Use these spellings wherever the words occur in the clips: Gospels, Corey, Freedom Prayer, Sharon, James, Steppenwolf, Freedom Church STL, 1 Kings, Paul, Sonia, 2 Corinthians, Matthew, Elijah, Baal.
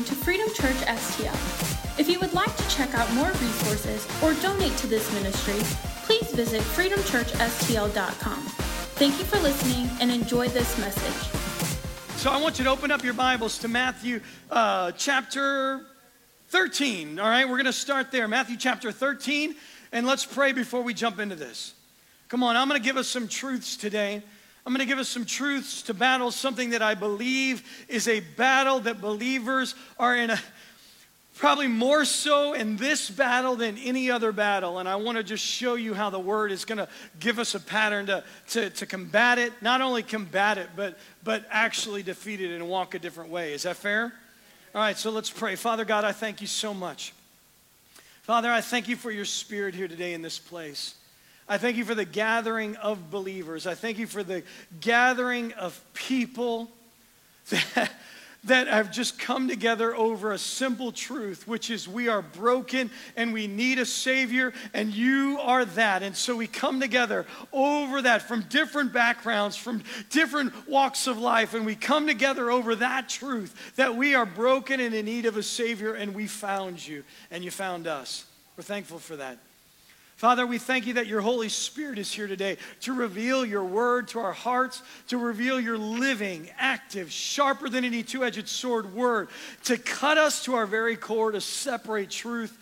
listening to Freedom Church STL. If you would like to check out more resources or donate to this ministry, please visit freedomchurchstl.com. Thank you for listening and enjoy this message. So I want you to open up your Bibles to Matthew chapter 13. All right, we're going to start there. Matthew chapter 13, and let's pray before we jump into this. Come on, I'm going to give us some truths today. I'm going to give us some truths to battle, something that I believe is a battle that believers are in, probably more so in this battle than any other battle. And I want to just show you how the Word is going to give us a pattern to combat it, not only combat it, but actually defeat it and walk a different way. Is that fair? All right, so let's pray. Father God, I thank you so much. Father, I thank you for your Spirit here today in this place. I thank you for the gathering of believers. I thank you for the gathering of people that have just come together over a simple truth, which is we are broken and we need a Savior, and you are that. And so we come together over that from different backgrounds, from different walks of life, and we come together over that truth that we are broken and in need of a Savior, and we found you, and you found us. We're thankful for that. Father, we thank you that your Holy Spirit is here today to reveal your word to our hearts, to reveal your living, active, sharper than any two-edged sword word, to cut us to our very core, to separate truth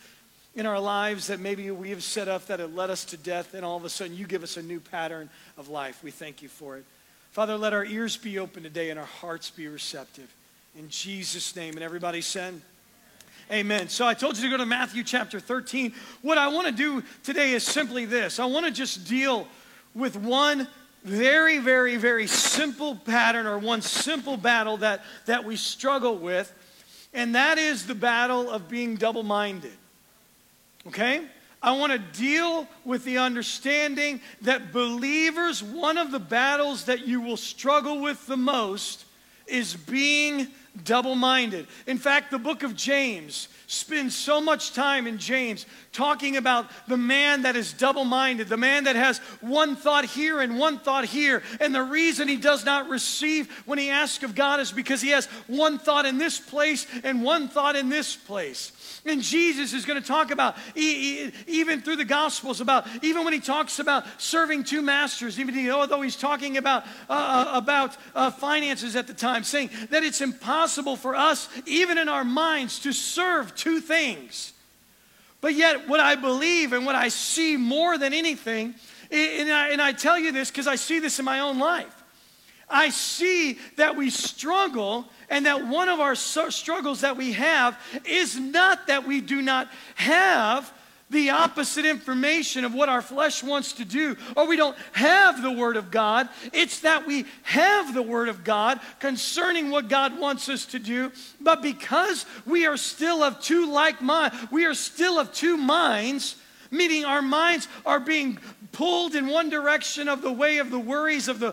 in our lives that maybe we have set up that it led us to death, and all of a sudden you give us a new pattern of life. We thank you for it. Father, let our ears be open today and our hearts be receptive. In Jesus' name, and everybody said, amen. So I told you to go to Matthew chapter 13. What I want to do today is simply this. I want to just deal with one very, very, very simple pattern, or one simple battle that we struggle with, and that is the battle of being double-minded. Okay? I want to deal with the understanding that believers, one of the battles that you will struggle with the most is being double-minded. In fact, the book of James spends so much time in James talking about the man that is double-minded, the man that has one thought here and one thought here. And the reason he does not receive when he asks of God is because he has one thought in this place and one thought in this place. And Jesus is going to talk about, even through the Gospels, about even when he talks about serving two masters, even although he's talking about finances at the time, saying that it's impossible for us, even in our minds, to serve two things. But yet, what I believe and what I see more than anything, and I tell you this because I see this in my own life, I see that we struggle, and that one of our struggles that we have is not that we do not have the opposite information of what our flesh wants to do, or we don't have the Word of God. It's that we have the Word of God concerning what God wants us to do, but because we are still of two minds, meaning our minds are being pulled in one direction of the way of the worries of the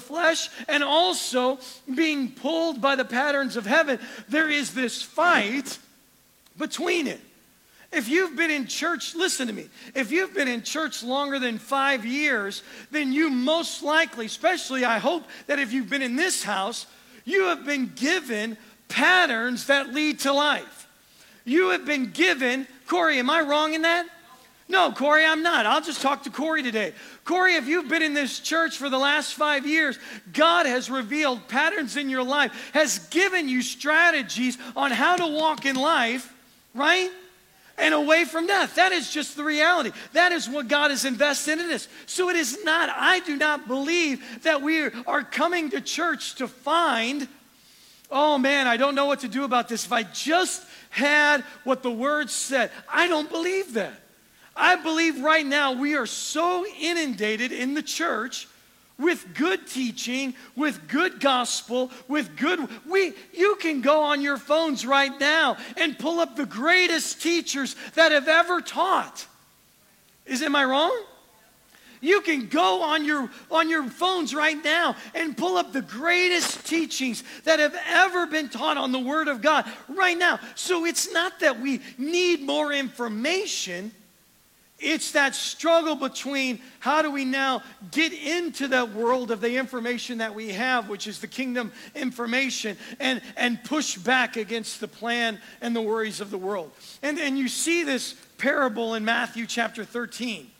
flesh, and also being pulled by the patterns of heaven, there is this fight between it. If you've been in church, listen to me, if you've been in church longer than 5 years, then you most likely, especially I hope that if you've been in this house, you have been given patterns that lead to life. You have been given, Corey, am I wrong in that? No, Corey, I'm not. I'll just talk to Corey today. Corey, if you've been in this church for the last 5 years, God has revealed patterns in your life, has given you strategies on how to walk in life, right? And away from death. That is just the reality. That is what God has invested in us. So it is not, I do not believe that we are coming to church to find, oh man, I don't know what to do about this. If I just had what the Word said, I don't believe that. I believe right now we are so inundated in the church with good teaching, with good gospel, you can go on your phones right now and pull up the greatest teachers that have ever taught. Am I wrong? You can go on your phones right now and pull up the greatest teachings that have ever been taught on the Word of God right now. So it's not that we need more information. It's that struggle between how do we now get into that world of the information that we have, which is the kingdom information, and push back against the plan and the worries of the world. And you see this parable in Matthew chapter 13.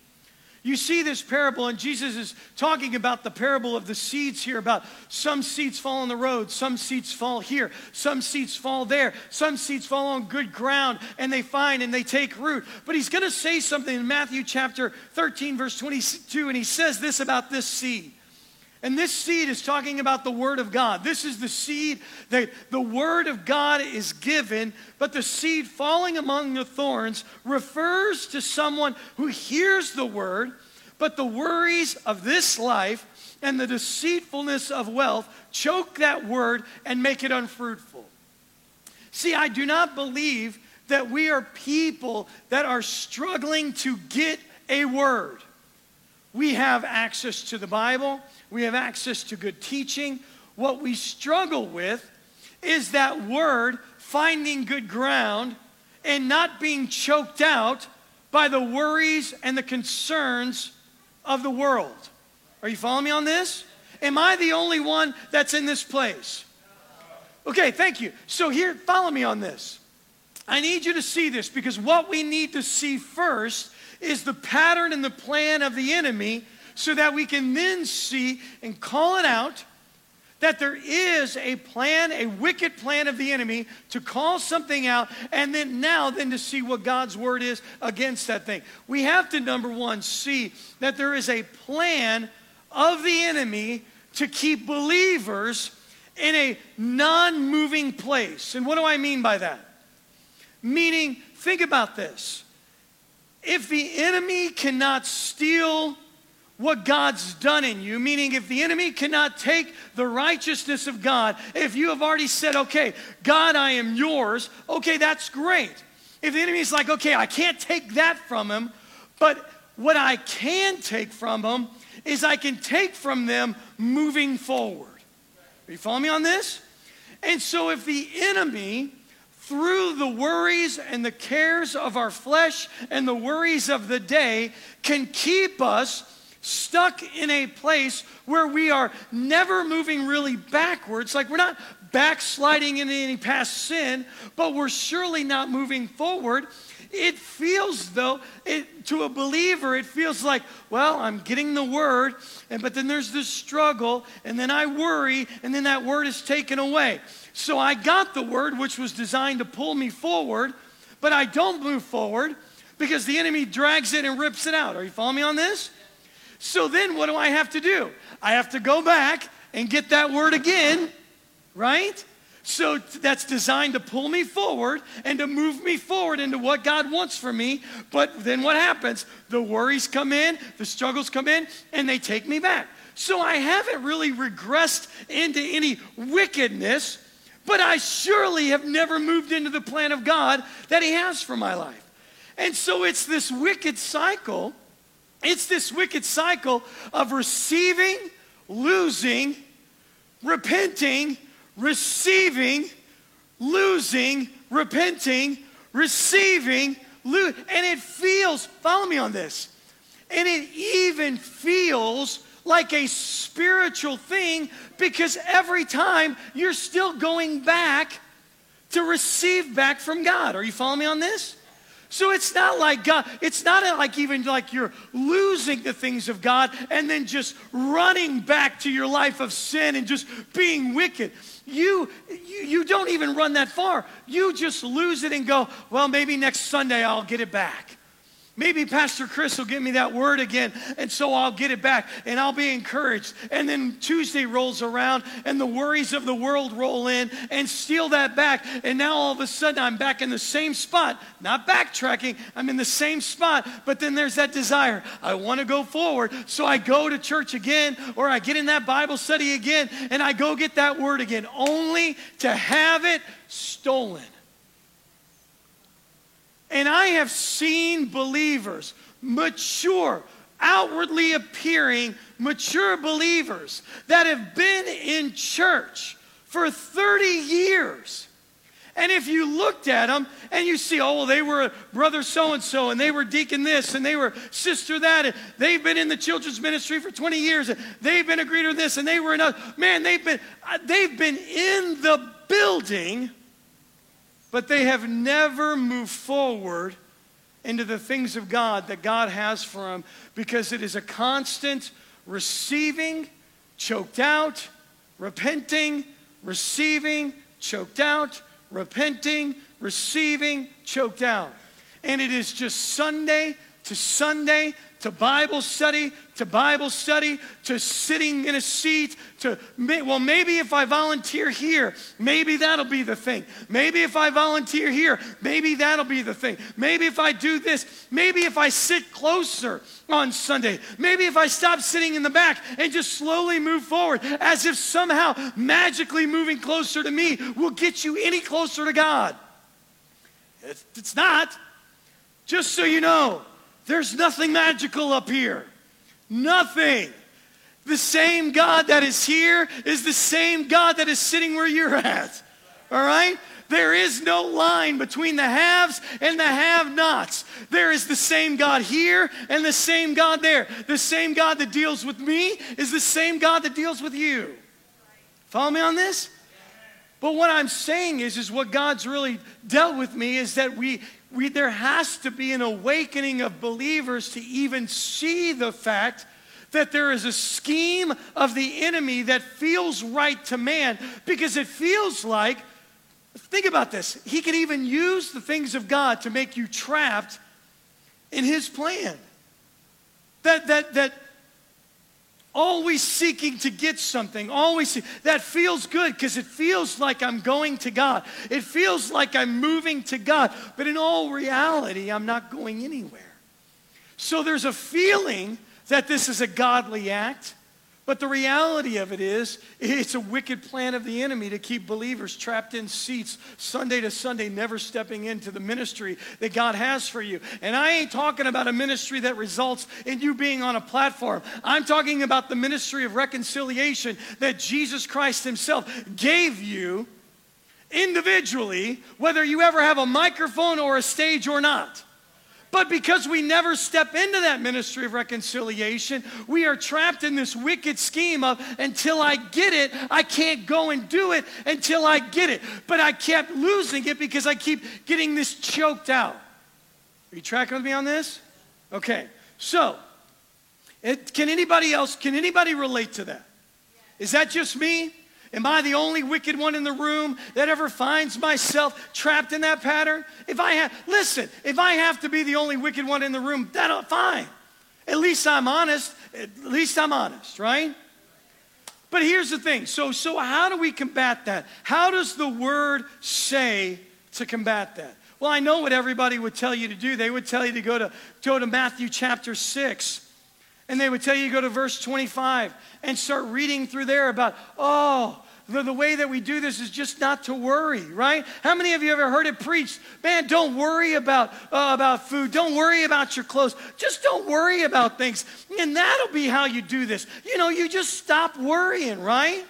You see this parable, and Jesus is talking about the parable of the seeds here, about some seeds fall on the road, some seeds fall here, some seeds fall there, some seeds fall on good ground, and they find and they take root. But he's going to say something in Matthew chapter 13, verse 22, and he says this about this seed. And this seed is talking about the Word of God. This is the seed that the Word of God is given, but the seed falling among the thorns refers to someone who hears the Word, but the worries of this life and the deceitfulness of wealth choke that Word and make it unfruitful. See, I do not believe that we are people that are struggling to get a Word. We have access to the Bible. We have access to good teaching. What we struggle with is that word finding good ground and not being choked out by the worries and the concerns of the world. Are you following me on this? Am I the only one that's in this place? Okay, thank you. So here, follow me on this. I need you to see this, because what we need to see first is the pattern and the plan of the enemy, so that we can then see and call it out that there is a plan, a wicked plan of the enemy to call something out, and then to see what God's word is against that thing. We have to, number one, see that there is a plan of the enemy to keep believers in a non-moving place. And what do I mean by that? Meaning, think about this. If the enemy cannot steal what God's done in you, meaning if the enemy cannot take the righteousness of God, if you have already said, okay, God, I am yours, okay, that's great. If the enemy is like, okay, I can't take that from him, but what I can take from him is I can take from them moving forward. Are you following me on this? And so if the enemy, through the worries and the cares of our flesh and the worries of the day, can keep us stuck in a place where we are never moving really backwards, like we're not backsliding into any past sin, but we're surely not moving forward. It feels though, to a believer, it feels like, well, I'm getting the word, but then there's this struggle, and then I worry, and then that word is taken away. So I got the word, which was designed to pull me forward, but I don't move forward because the enemy drags it and rips it out. Are you following me on this? So then what do I have to do? I have to go back and get that word again, right? So that's designed to pull me forward and to move me forward into what God wants for me. But then what happens? The worries come in, the struggles come in, and they take me back. So I haven't really regressed into any wickedness, but I surely have never moved into the plan of God that He has for my life. And so it's this wicked cycle. It's this wicked cycle of receiving, losing, repenting, receiving, losing, repenting, receiving, losing. And it feels, follow me on this, and it even feels like a spiritual thing, because every time you're still going back to receive back from God. Are you following me on this? So it's not like God, it's not like even like you're losing the things of God and then just running back to your life of sin and just being wicked. You don't even run that far. You just lose it and go, well, maybe next Sunday I'll get it back. Maybe Pastor Chris will give me that word again, and so I'll get it back, and I'll be encouraged. And then Tuesday rolls around, and the worries of the world roll in and steal that back. And now all of a sudden, I'm back in the same spot, not backtracking. I'm in the same spot, but then there's that desire. I want to go forward, so I go to church again, or I get in that Bible study again, and I go get that word again, only to have it stolen. And I have seen believers, mature, outwardly appearing, mature believers that have been in church for 30 years And if you looked at them and you see, oh, well, they were brother so-and-so, and they were deacon this, and they were sister that, and they've been in the children's ministry for 20 years, and they've been a greeter this, and they were another. Man, they've been in the building, but they have never moved forward into the things of God that God has for them, because it is a constant receiving, choked out, repenting, receiving, choked out, repenting, receiving, choked out. And it is just Sunday to Bible study, to sitting in a seat, to, well, maybe if I volunteer here, maybe that'll be the thing. Maybe if I volunteer here, maybe that'll be the thing. Maybe if I do this, maybe if I sit closer on Sunday, maybe if I stop sitting in the back and just slowly move forward, as if somehow magically moving closer to me will get you any closer to God. It's not. Just so you know, there's nothing magical up here. Nothing. The same God that is here is the same God that is sitting where you're at. All right? There is no line between the haves and the have-nots. There is the same God here and the same God there. The same God that deals with me is the same God that deals with you. Follow me on this? But what I'm saying is what God's really dealt with me is that there has to be an awakening of believers to even see the fact that there is a scheme of the enemy that feels right to man, because it feels like, think about this, he can even use the things of God to make you trapped in his plan. That always seeking to get something, that feels good because it feels like I'm going to God. It feels like I'm moving to God. But in all reality, I'm not going anywhere. So there's a feeling that this is a godly act, but the reality of it is it's a wicked plan of the enemy to keep believers trapped in seats Sunday to Sunday, never stepping into the ministry that God has for you. And I ain't talking about a ministry that results in you being on a platform. I'm talking about the ministry of reconciliation that Jesus Christ himself gave you individually, whether you ever have a microphone or a stage or not. But because we never step into that ministry of reconciliation, we are trapped in this wicked scheme of, until I get it, I can't go and do it until I get it. But I kept losing it because I keep getting this choked out. Are you tracking with me on this? Okay. So, can anybody relate to that? Is that just me? Am I the only wicked one in the room that ever finds myself trapped in that pattern? If I have to be the only wicked one in the room, that's fine. At least I'm honest. Right? But here's the thing. So how do we combat that? How does the word say to combat that? Well, I know what everybody would tell you to do. They would tell you to go to Matthew chapter 6. And they would tell you to go to verse 25 and start reading through there about, the way that we do this is just not to worry, right? How many of you ever heard it preached? Man, don't worry about food. Don't worry about your clothes. Just don't worry about things. And that'll be how you do this. You just stop worrying, right?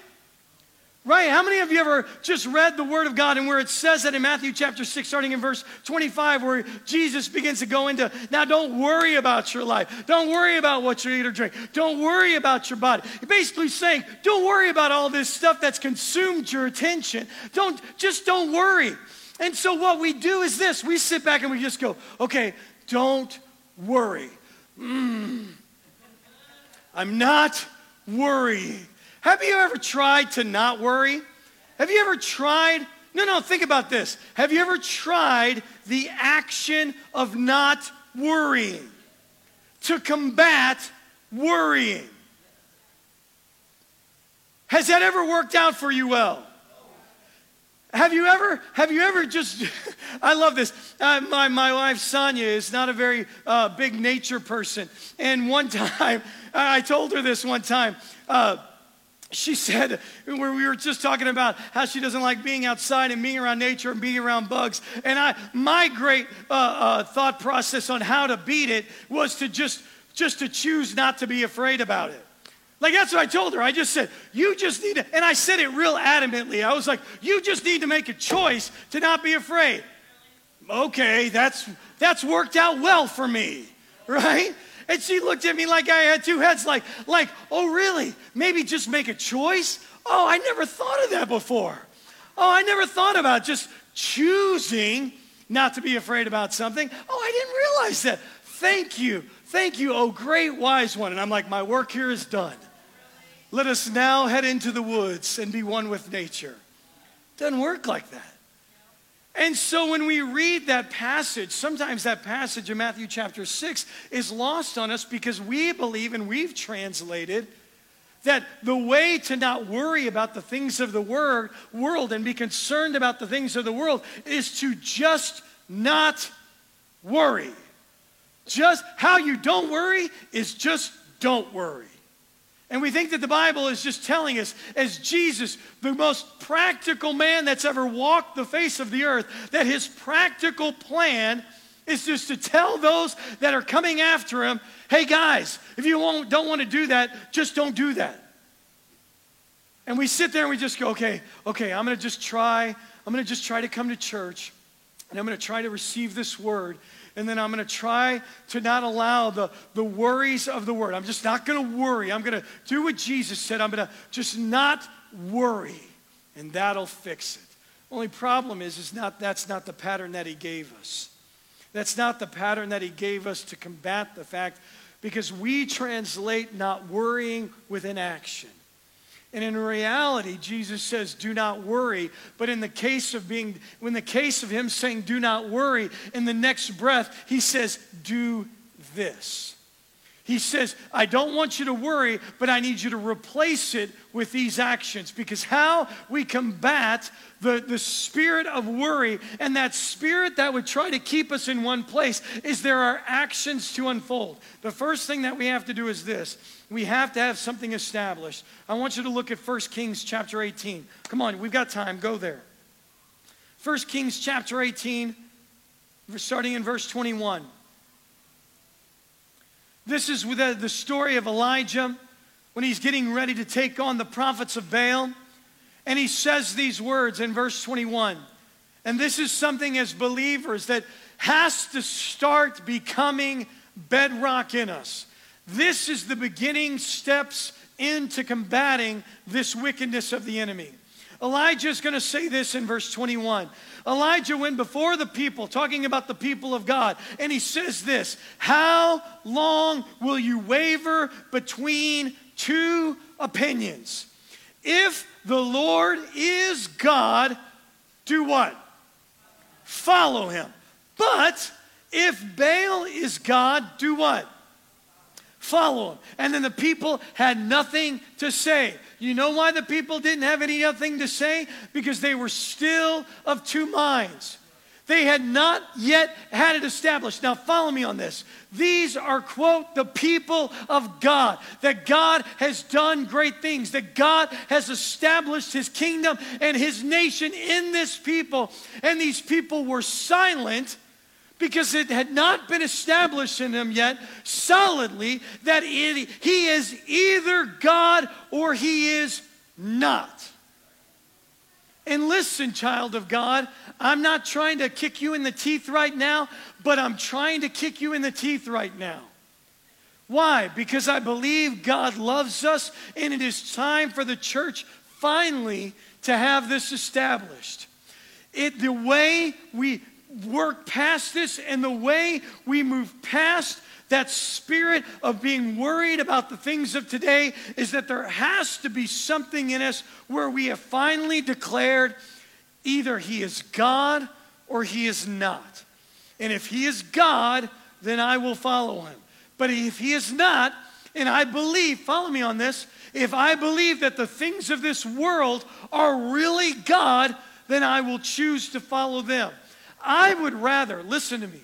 Right? How many of you ever just read the Word of God, and where it says that in Matthew chapter 6, starting in verse 25, where Jesus begins to go into, now don't worry about your life. Don't worry about what you eat or drink. Don't worry about your body. He's basically saying, don't worry about all this stuff that's consumed your attention. Don't worry. And so what we do is this. We sit back and we just go, okay, don't worry. I'm not worrying. Have you ever tried to not worry? Have you ever tried? No, think about this. Have you ever tried the action of not worrying to combat worrying? Has that ever worked out for you well? Have you ever just, I love this. My wife, Sonia, is not a very big nature person. And one time, I told her this one time, she said, where we were just talking about how she doesn't like being outside and being around nature and being around bugs. And my great thought process on how to beat it was to just to choose not to be afraid about it. Like, that's what I told her. I just said, you just need to, and I said it real adamantly. I was like, you just need to make a choice to not be afraid. Okay, that's worked out well for me, right? And she looked at me like I had two heads, like, oh, really? Maybe just make a choice? Oh, I never thought of that before. Oh, I never thought about just choosing not to be afraid about something. Oh, I didn't realize that. Thank you. Thank you, oh great wise one. And I'm like, my work here is done. Let us now head into the woods and be one with nature. Doesn't work like that. And so when we read that passage, sometimes that passage in Matthew chapter 6 is lost on us because we believe and we've translated that the way to not worry about the things of the world and be concerned about the things of the world is to just not worry. Just how you don't worry is just don't worry. And we think that the Bible is just telling us, as Jesus, the most practical man that's ever walked the face of the earth, that his practical plan is just to tell those that are coming after him, hey guys, if you don't want to do that, just don't do that. And we sit there and we just go, okay, I'm going to just try to come to church, and I'm going to try to receive this word. And then I'm going to try to not allow the worries of the word. I'm just not going to worry. I'm going to do what Jesus said. I'm going to just not worry, and that'll fix it. Only problem is that's not the pattern that he gave us. That's not the pattern that he gave us to combat the fact, because we translate not worrying with inaction. And in reality, Jesus says, do not worry. But in the case of him saying, do not worry, in the next breath, he says, do this. He says, I don't want you to worry, but I need you to replace it with these actions. Because how we combat the spirit of worry and that spirit that would try to keep us in one place is there are actions to unfold. The first thing that we have to do is this. We have to have something established. I want you to look at 1 Kings chapter 18. Come on, we've got time. Go there. 1 Kings chapter 18, starting in verse 21. This is the story of Elijah when he's getting ready to take on the prophets of Baal. And he says these words in verse 21. And this is something as believers that has to start becoming bedrock in us. This is the beginning steps into combating this wickedness of the enemy. Elijah is going to say this in verse 21. Elijah went before the people, talking about the people of God, and he says this, how long will you waver between two opinions? If the Lord is God, do what? Follow him. But if Baal is God, do what? Follow him. And then the people had nothing to say. You know why the people didn't have anything to say? Because they were still of two minds. They had not yet had it established. Now follow me on this. These are, quote, the people of God. That God has done great things. That God has established his kingdom and his nation in this people. And these people were silent because it had not been established in him yet solidly that he is either God or he is not. And listen, child of God, I'm not trying to kick you in the teeth right now, but I'm trying to kick you in the teeth right now. Why? Because I believe God loves us, and it is time for the church finally to have this established. The way we work past this and the way we move past that spirit of being worried about the things of today is that there has to be something in us where we have finally declared either he is God or he is not. And if he is God, then I will follow him. But if he is not, and I believe, follow me on this, if I believe that the things of this world are really God, then I will choose to follow them. I would rather, listen to me,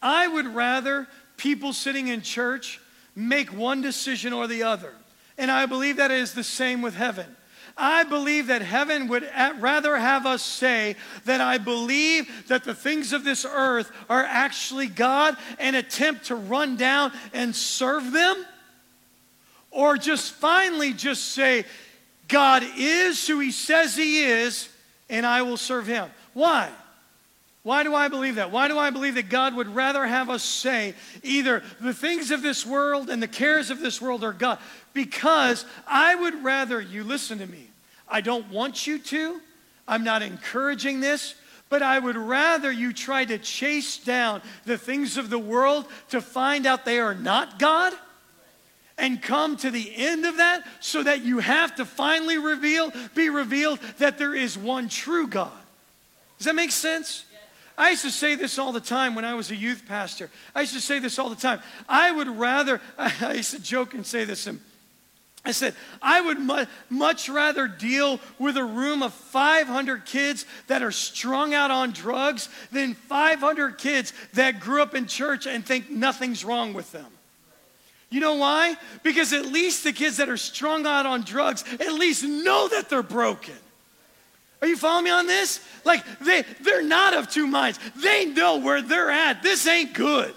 I would rather people sitting in church make one decision or the other. And I believe that it is the same with heaven. I believe that heaven would rather have us say that I believe that the things of this earth are actually God and attempt to run down and serve them, Or just finally just say, God is who he says he is, and I will serve him. Why? Why do I believe that? Why do I believe that God would rather have us say either the things of this world and the cares of this world are God? Because I would rather you listen to me. I don't want you to. I'm not encouraging this. But I would rather you try to chase down the things of the world to find out they are not God and come to the end of that so that you have to finally be revealed that there is one true God. Does that make sense? I used to say this all the time when I was a youth pastor. I would rather, I used to joke and say this, and I said, I would much rather deal with a room of 500 kids that are strung out on drugs than 500 kids that grew up in church and think nothing's wrong with them. You know why? Because at least the kids that are strung out on drugs at least know that they're broken. Are you following me on this? Like, they're not of two minds. They know where they're at. This ain't good.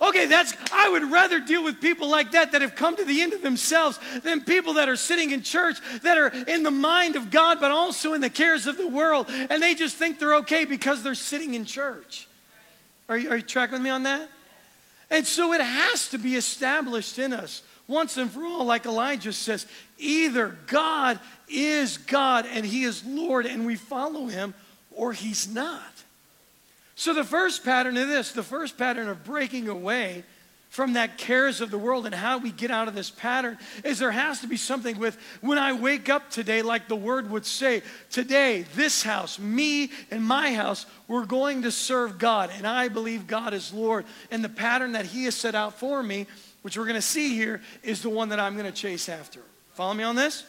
Okay, I would rather deal with people like that have come to the end of themselves than people that are sitting in church that are in the mind of God but also in the cares of the world, and they just think they're okay because they're sitting in church. Are you tracking with me on that? And so it has to be established in us once and for all, like Elijah says, either God is God and he is Lord and we follow him, or he's not. So the first pattern of breaking away from that cares of the world and how we get out of this pattern is there has to be something with, when I wake up today, like the word would say, today, this house, me and my house, we're going to serve God, and I believe God is Lord. And the pattern that he has set out for me, which we're going to see here, is the one that I'm going to chase after. Follow me on this?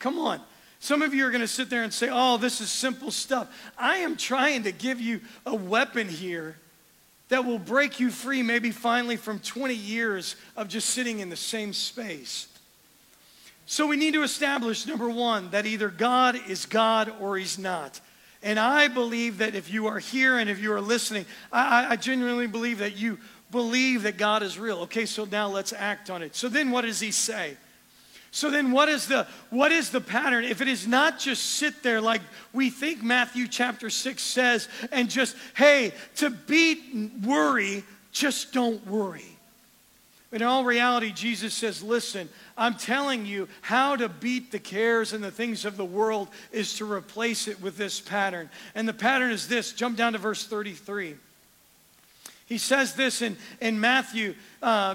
Come on. Some of you are going to sit there and say, oh, this is simple stuff. I am trying to give you a weapon here that will break you free maybe finally from 20 years of just sitting in the same space. So we need to establish, number one, that either God is God or he's not. And I believe that if you are here and if you are listening, I genuinely believe that you believe that God is real. Okay, so now let's act on it. So then what does he say? So then what is the pattern? If it is not just sit there like we think Matthew chapter 6 says and just, hey, to beat worry, just don't worry. In all reality, Jesus says, listen, I'm telling you how to beat the cares and the things of the world is to replace it with this pattern. And the pattern is this. Jump down to verse 33. He says this in Matthew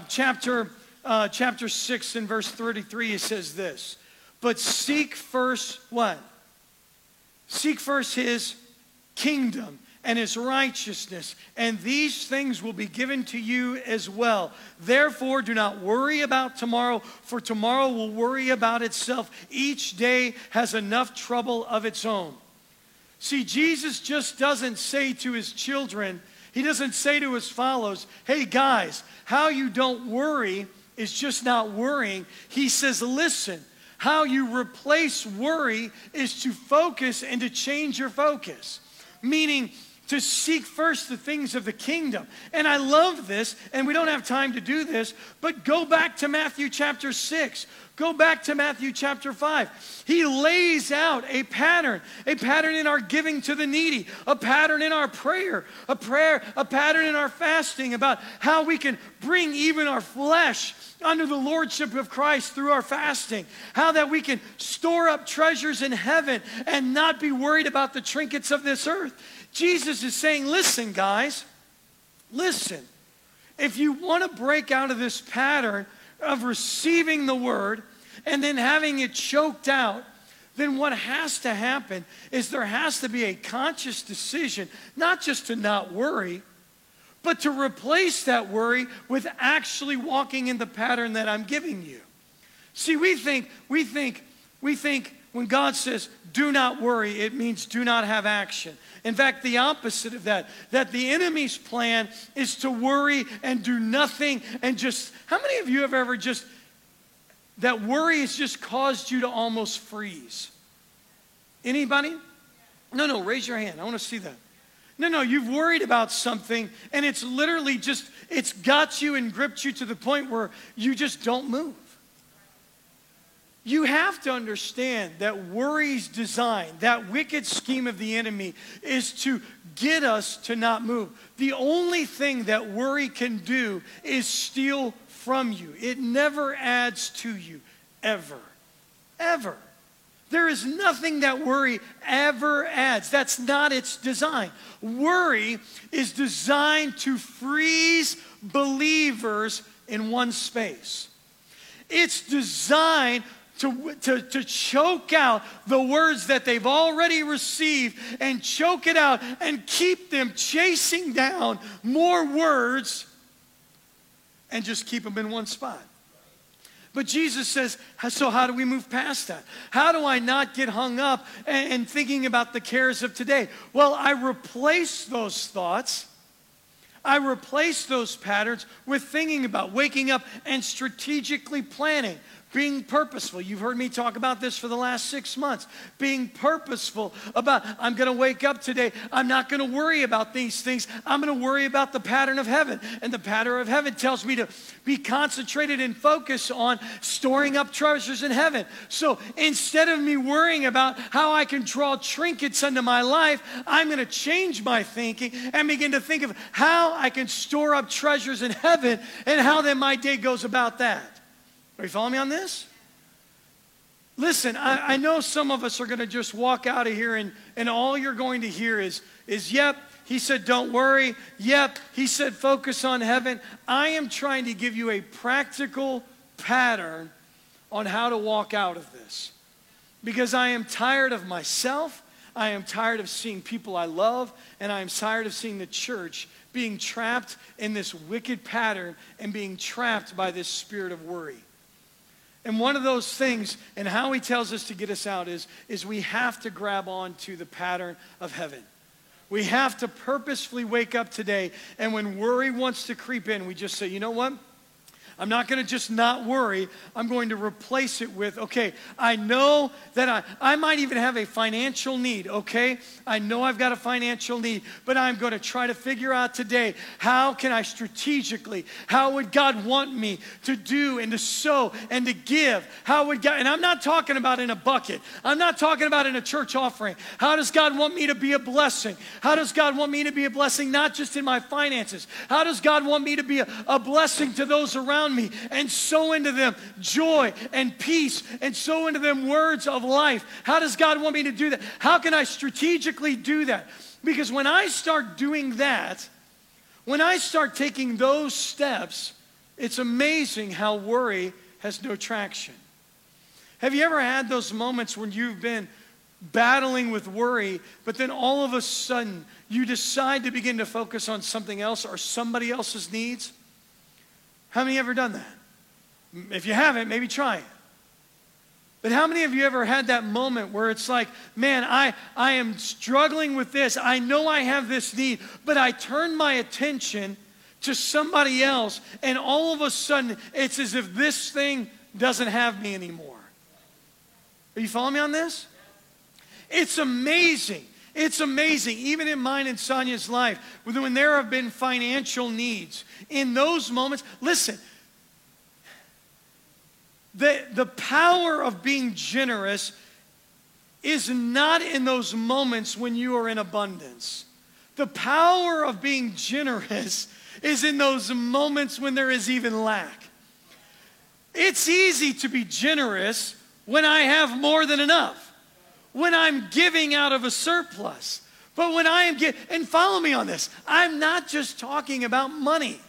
chapter 6 and verse 33, it says this, but seek first what? Seek first his kingdom and his righteousness, and these things will be given to you as well. Therefore, do not worry about tomorrow, for tomorrow will worry about itself. Each day has enough trouble of its own. See, Jesus just doesn't say to his children, he doesn't say to his followers, hey guys, how you don't worry is just not worrying. He says, listen, how you replace worry is to focus and to change your focus, meaning to seek first the things of the kingdom. And I love this, and we don't have time to do this, but go back to Matthew chapter 6. Go back to Matthew chapter 5. He lays out a pattern in our giving to the needy, a pattern in our prayer, a pattern in our fasting about how we can bring even our flesh under the lordship of Christ through our fasting, how that we can store up treasures in heaven and not be worried about the trinkets of this earth. Jesus is saying, listen, guys, listen. If you want to break out of this pattern of receiving the word and then having it choked out, then what has to happen is there has to be a conscious decision, not just to not worry, but to replace that worry with actually walking in the pattern that I'm giving you. See, we think when God says, do not worry, it means do not have action. In fact, the opposite of that the enemy's plan is to worry and do nothing and just, how many of you have ever just, that worry has just caused you to almost freeze? Anybody? No, raise your hand. I want to see that. No, you've worried about something and it's literally just, it's got you and gripped you to the point where you just don't move. You have to understand that worry's design, that wicked scheme of the enemy, is to get us to not move. The only thing that worry can do is steal from you. It never adds to you, ever, ever. There is nothing that worry ever adds. That's not its design. Worry is designed to freeze believers in one space. It's designed to choke out the words that they've already received and choke it out and keep them chasing down more words and just keep them in one spot. But Jesus says, so how do we move past that? How do I not get hung up and thinking about the cares of today? Well, I replace those thoughts. I replace those patterns with thinking about waking up and strategically planning, being purposeful. You've heard me talk about this for the last 6 months. Being purposeful about, I'm going to wake up today. I'm not going to worry about these things. I'm going to worry about the pattern of heaven. And the pattern of heaven tells me to be concentrated and focused on storing up treasures in heaven. So instead of me worrying about how I can draw trinkets into my life, I'm going to change my thinking and begin to think of how I can store up treasures in heaven and how then my day goes about that. Are you following me on this? Listen, I know some of us are going to just walk out of here and all you're going to hear is, yep, he said, don't worry. Yep, he said, focus on heaven. I am trying to give you a practical pattern on how to walk out of this. Because I am tired of myself. I am tired of seeing people I love. And I am tired of seeing the church being trapped in this wicked pattern and being trapped by this spirit of worry. And one of those things, and how he tells us to get us out is we have to grab on to the pattern of heaven. We have to purposefully wake up today, and when worry wants to creep in, we just say, you know what? I'm not going to just not worry. I'm going to replace it with, okay, I know that I might even have a financial need, okay? I know I've got a financial need, but I'm going to try to figure out today, how can I strategically, how would God want me to do and to sow and to give? How would God, and I'm not talking about in a bucket. I'm not talking about in a church offering. How does God want me to be a blessing? How does God want me to be a blessing, not just in my finances? How does God want me to be a blessing to those around me and sow into them joy and peace and sow into them words of life? How does God want me to do that? How can I strategically do that? Because when I start doing that, when I start taking those steps, it's amazing how worry has no traction. Have you ever had those moments when you've been battling with worry, but then all of a sudden you decide to begin to focus on something else or somebody else's needs? How many ever done that? If you haven't, maybe try it. But how many of you ever had that moment where it's like, man, I am struggling with this. I know I have this need, but I turn my attention to somebody else, and all of a sudden, it's as if this thing doesn't have me anymore. Are you following me on this? It's amazing. It's amazing, even in mine and Sonia's life, when there have been financial needs, in those moments, listen, the power of being generous is not in those moments when you are in abundance. The power of being generous is in those moments when there is even lack. It's easy to be generous when I have more than enough, when I'm giving out of a surplus. But when I am giving, and follow me on this, I'm not just talking about money.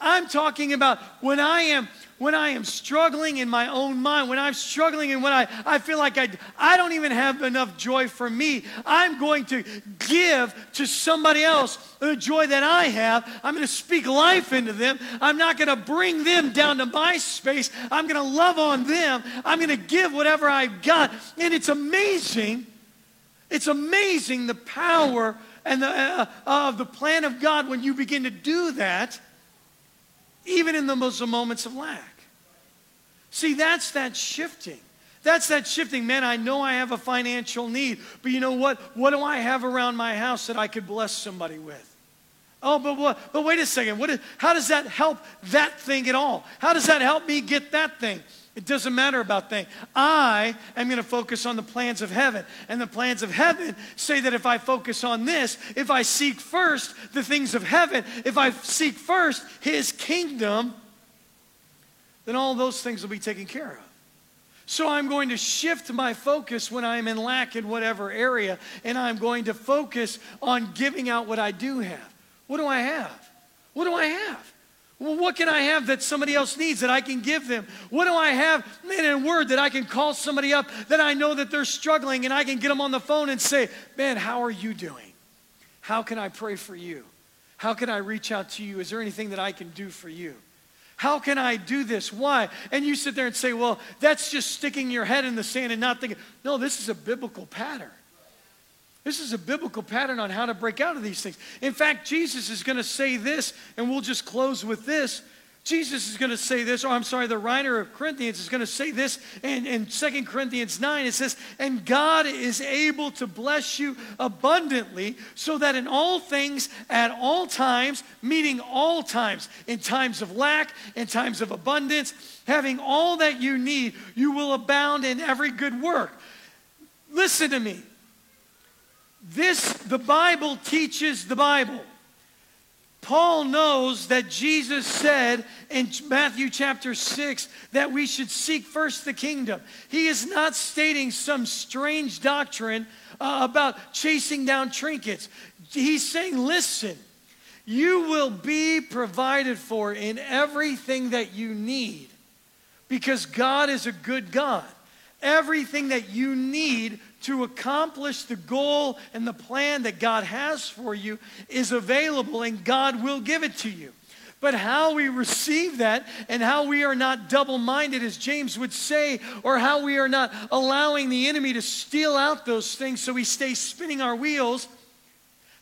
I'm talking about when I am struggling in my own mind, when I'm struggling and when I feel like I don't even have enough joy for me, I'm going to give to somebody else the joy that I have. I'm going to speak life into them. I'm not going to bring them down to my space. I'm going to love on them. I'm going to give whatever I've got. And it's amazing. It's amazing the power and of the plan of God when you begin to do that, even in the moments of lack. See, that's that shifting. That's that shifting. Man, I know I have a financial need, but you know what? What do I have around my house that I could bless somebody with? Oh, but wait a second. How does that help that thing at all? How does that help me get that thing? It doesn't matter about things. I am going to focus on the plans of heaven. And the plans of heaven say that if I focus on this, if I seek first the things of heaven, if I seek first his kingdom, then all those things will be taken care of. So I'm going to shift my focus when I'm in lack in whatever area, and I'm going to focus on giving out what I do have. What do I have? What do I have? Well, what can I have that somebody else needs that I can give them? What do I have, man, in a word that I can call somebody up that I know that they're struggling and I can get them on the phone and say, man, how are you doing? How can I pray for you? How can I reach out to you? Is there anything that I can do for you? How can I do this? Why? And you sit there and say, well, that's just sticking your head in the sand and not thinking. No, this is a biblical pattern. This is a biblical pattern on how to break out of these things. In fact, Jesus is going to say this, and we'll just close with this. Jesus is going to say this, or I'm sorry, the writer of Corinthians is going to say this in 2 Corinthians 9. It says, and God is able to bless you abundantly so that in all things, at all times, meaning all times, in times of lack, in times of abundance, having all that you need, you will abound in every good work. Listen to me. The Bible teaches the Bible. Paul knows that Jesus said in Matthew chapter 6 that we should seek first the kingdom. He is not stating some strange doctrine about chasing down trinkets. He's saying, listen, you will be provided for in everything that you need because God is a good God. Everything that you need to accomplish the goal and the plan that God has for you is available, and God will give it to you. But how we receive that and how we are not double-minded, as James would say, or how we are not allowing the enemy to steal out those things so we stay spinning our wheels,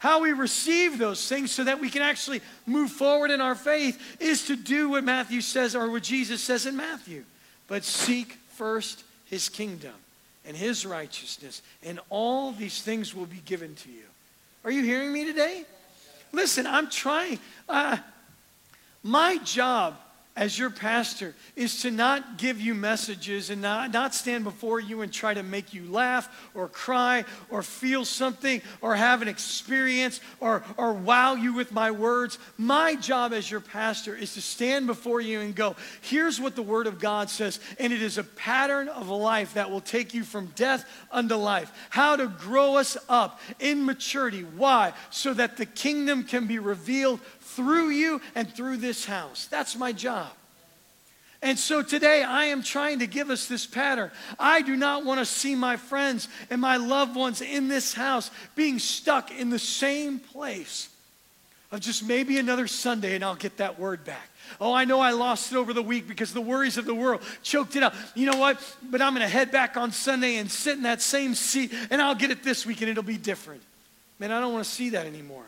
how we receive those things so that we can actually move forward in our faith is to do what Matthew says, or what Jesus says in Matthew, but seek first his kingdom and his righteousness, and all these things will be given to you. Are you hearing me today? Listen, I'm trying. My job as your pastor is to not give you messages and not stand before you and try to make you laugh or cry or feel something or have an experience or wow you with my words. My job as your pastor is to stand before you and go, here's what the Word of God says, and it is a pattern of life that will take you from death unto life. How to grow us up in maturity. Why? So that the kingdom can be revealed through you and through this house. That's my job. And so today I am trying to give us this pattern. I do not want to see my friends and my loved ones in this house being stuck in the same place of just maybe another Sunday and I'll get that word back. Oh, I know I lost it over the week because the worries of the world choked it up. You know what? But I'm going to head back on Sunday and sit in that same seat and I'll get it this week and it'll be different. Man, I don't want to see that anymore.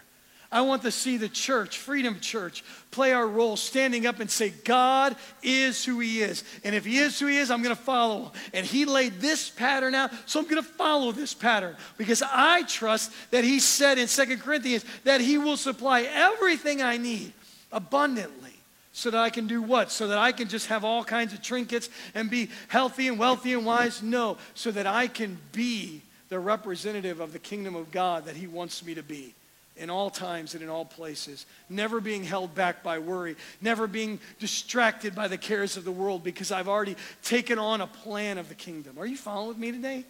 I want to see the church, Freedom Church, play our role, standing up and say, God is who he is. And if he is who he is, I'm going to follow him. And he laid this pattern out, so I'm going to follow this pattern. Because I trust that he said in 2 Corinthians that he will supply everything I need abundantly. So that I can do what? So that I can just have all kinds of trinkets and be healthy and wealthy and wise? No, so that I can be the representative of the kingdom of God that he wants me to be. In all times and in all places, never being held back by worry, never being distracted by the cares of the world because I've already taken on a plan of the kingdom. Are you following with me today?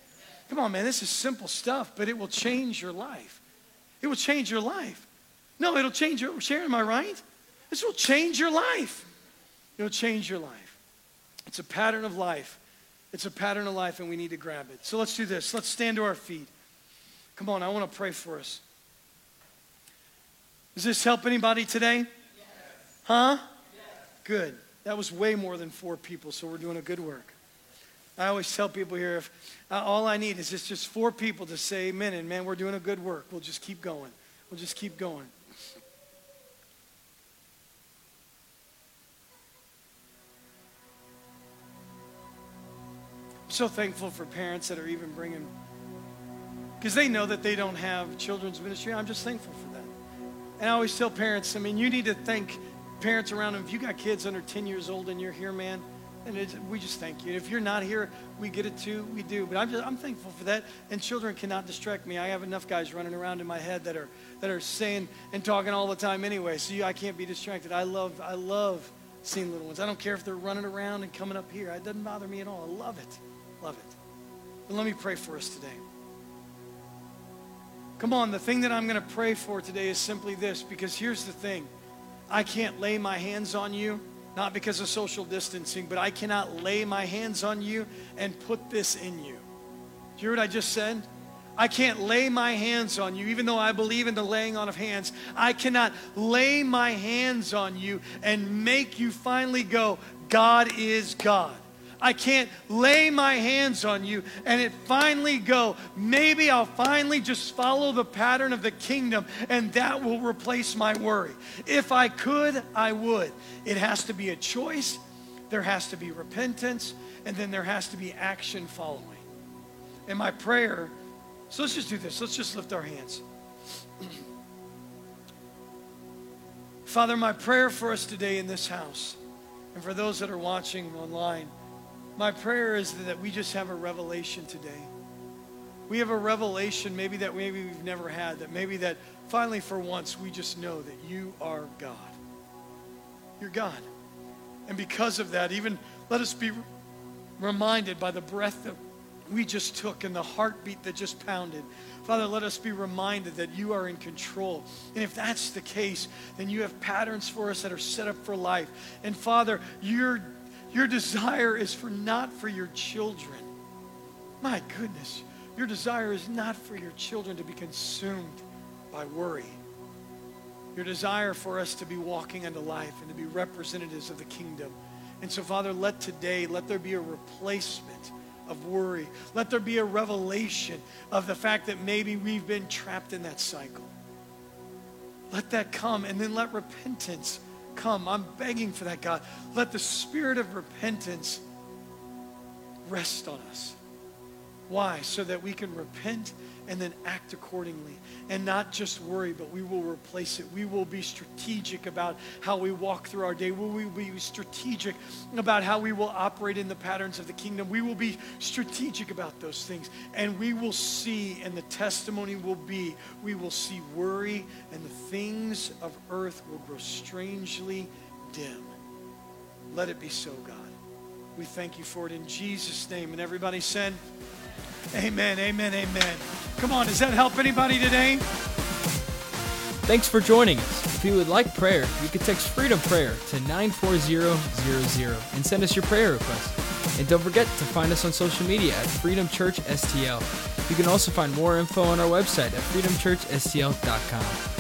Come on, man, this is simple stuff, but it will change your life. It will change your life. No, it'll change your, Sharon, am I right? This will change your life. It'll change your life. It's a pattern of life. It's a pattern of life, and we need to grab it. So let's do this. Let's stand to our feet. Come on, I want to pray for us. Does this help anybody today? Yes. Huh? Yes. Good. That was way more than 4 people, so we're doing a good work. I always tell people here, if all I need is just 4 people to say amen, and man, we're doing a good work. We'll just keep going. We'll just keep going. I'm so thankful for parents that are even bringing, because they know that they don't have children's ministry. I'm just thankful for that. And I always tell parents, I mean, you need to thank parents around them. If you got kids under 10 years old and you're here, man, And we just thank you. If you're not here, we get it too. We do. But I'm thankful for that. And children cannot distract me. I have enough guys running around in my head that are saying and talking all the time anyway. So I can't be distracted. I love seeing little ones. I don't care if they're running around and coming up here. It doesn't bother me at all. I love it. Love it. But let me pray for us today. Come on, the thing that I'm going to pray for today is simply this, because here's the thing. I can't lay my hands on you. Not because of social distancing, but I cannot lay my hands on you and put this in you. Do you hear what I just said? I can't lay my hands on you, even though I believe in the laying on of hands. I cannot lay my hands on you and make you finally go, God is God. I can't lay my hands on you and it finally go, maybe I'll finally just follow the pattern of the kingdom and that will replace my worry. If I could, I would. It has to be a choice, there has to be repentance, and then there has to be action following. And my prayer, so let's just do this. Let's just lift our hands. Father, my prayer for us today in this house and for those that are watching online, my prayer is that we just have a revelation today. We have a revelation maybe we've never had, that maybe that finally for once we just know that you are God. You're God. And because of that, even let us be reminded by the breath that we just took and the heartbeat that just pounded. Father, let us be reminded that you are in control. And if that's the case, then you have patterns for us that are set up for life. And Father, your desire is not for your children. My goodness. Your desire is not for your children to be consumed by worry. Your desire for us to be walking into life and to be representatives of the kingdom. And so, Father, let there be a replacement of worry. Let there be a revelation of the fact that maybe we've been trapped in that cycle. Let that come, and then let repentance come. I'm begging for that, God. Let the spirit of repentance rest on us. Why? So that we can repent and then act accordingly and not just worry, but we will replace it. We will be strategic about how we walk through our day. We will be strategic about how we will operate in the patterns of the kingdom. We will be strategic about those things, and we will see, and the testimony will be, we will see worry, and the things of earth will grow strangely dim. Let it be so, God. We thank you for it in Jesus' name. And everybody said, amen, amen, amen. Come on, does that help anybody today? Thanks for joining us. If you would like prayer, you can text Freedom Prayer to 94000 and send us your prayer request. And don't forget to find us on social media at Freedom Church STL. You can also find more info on our website at freedomchurchstl.com.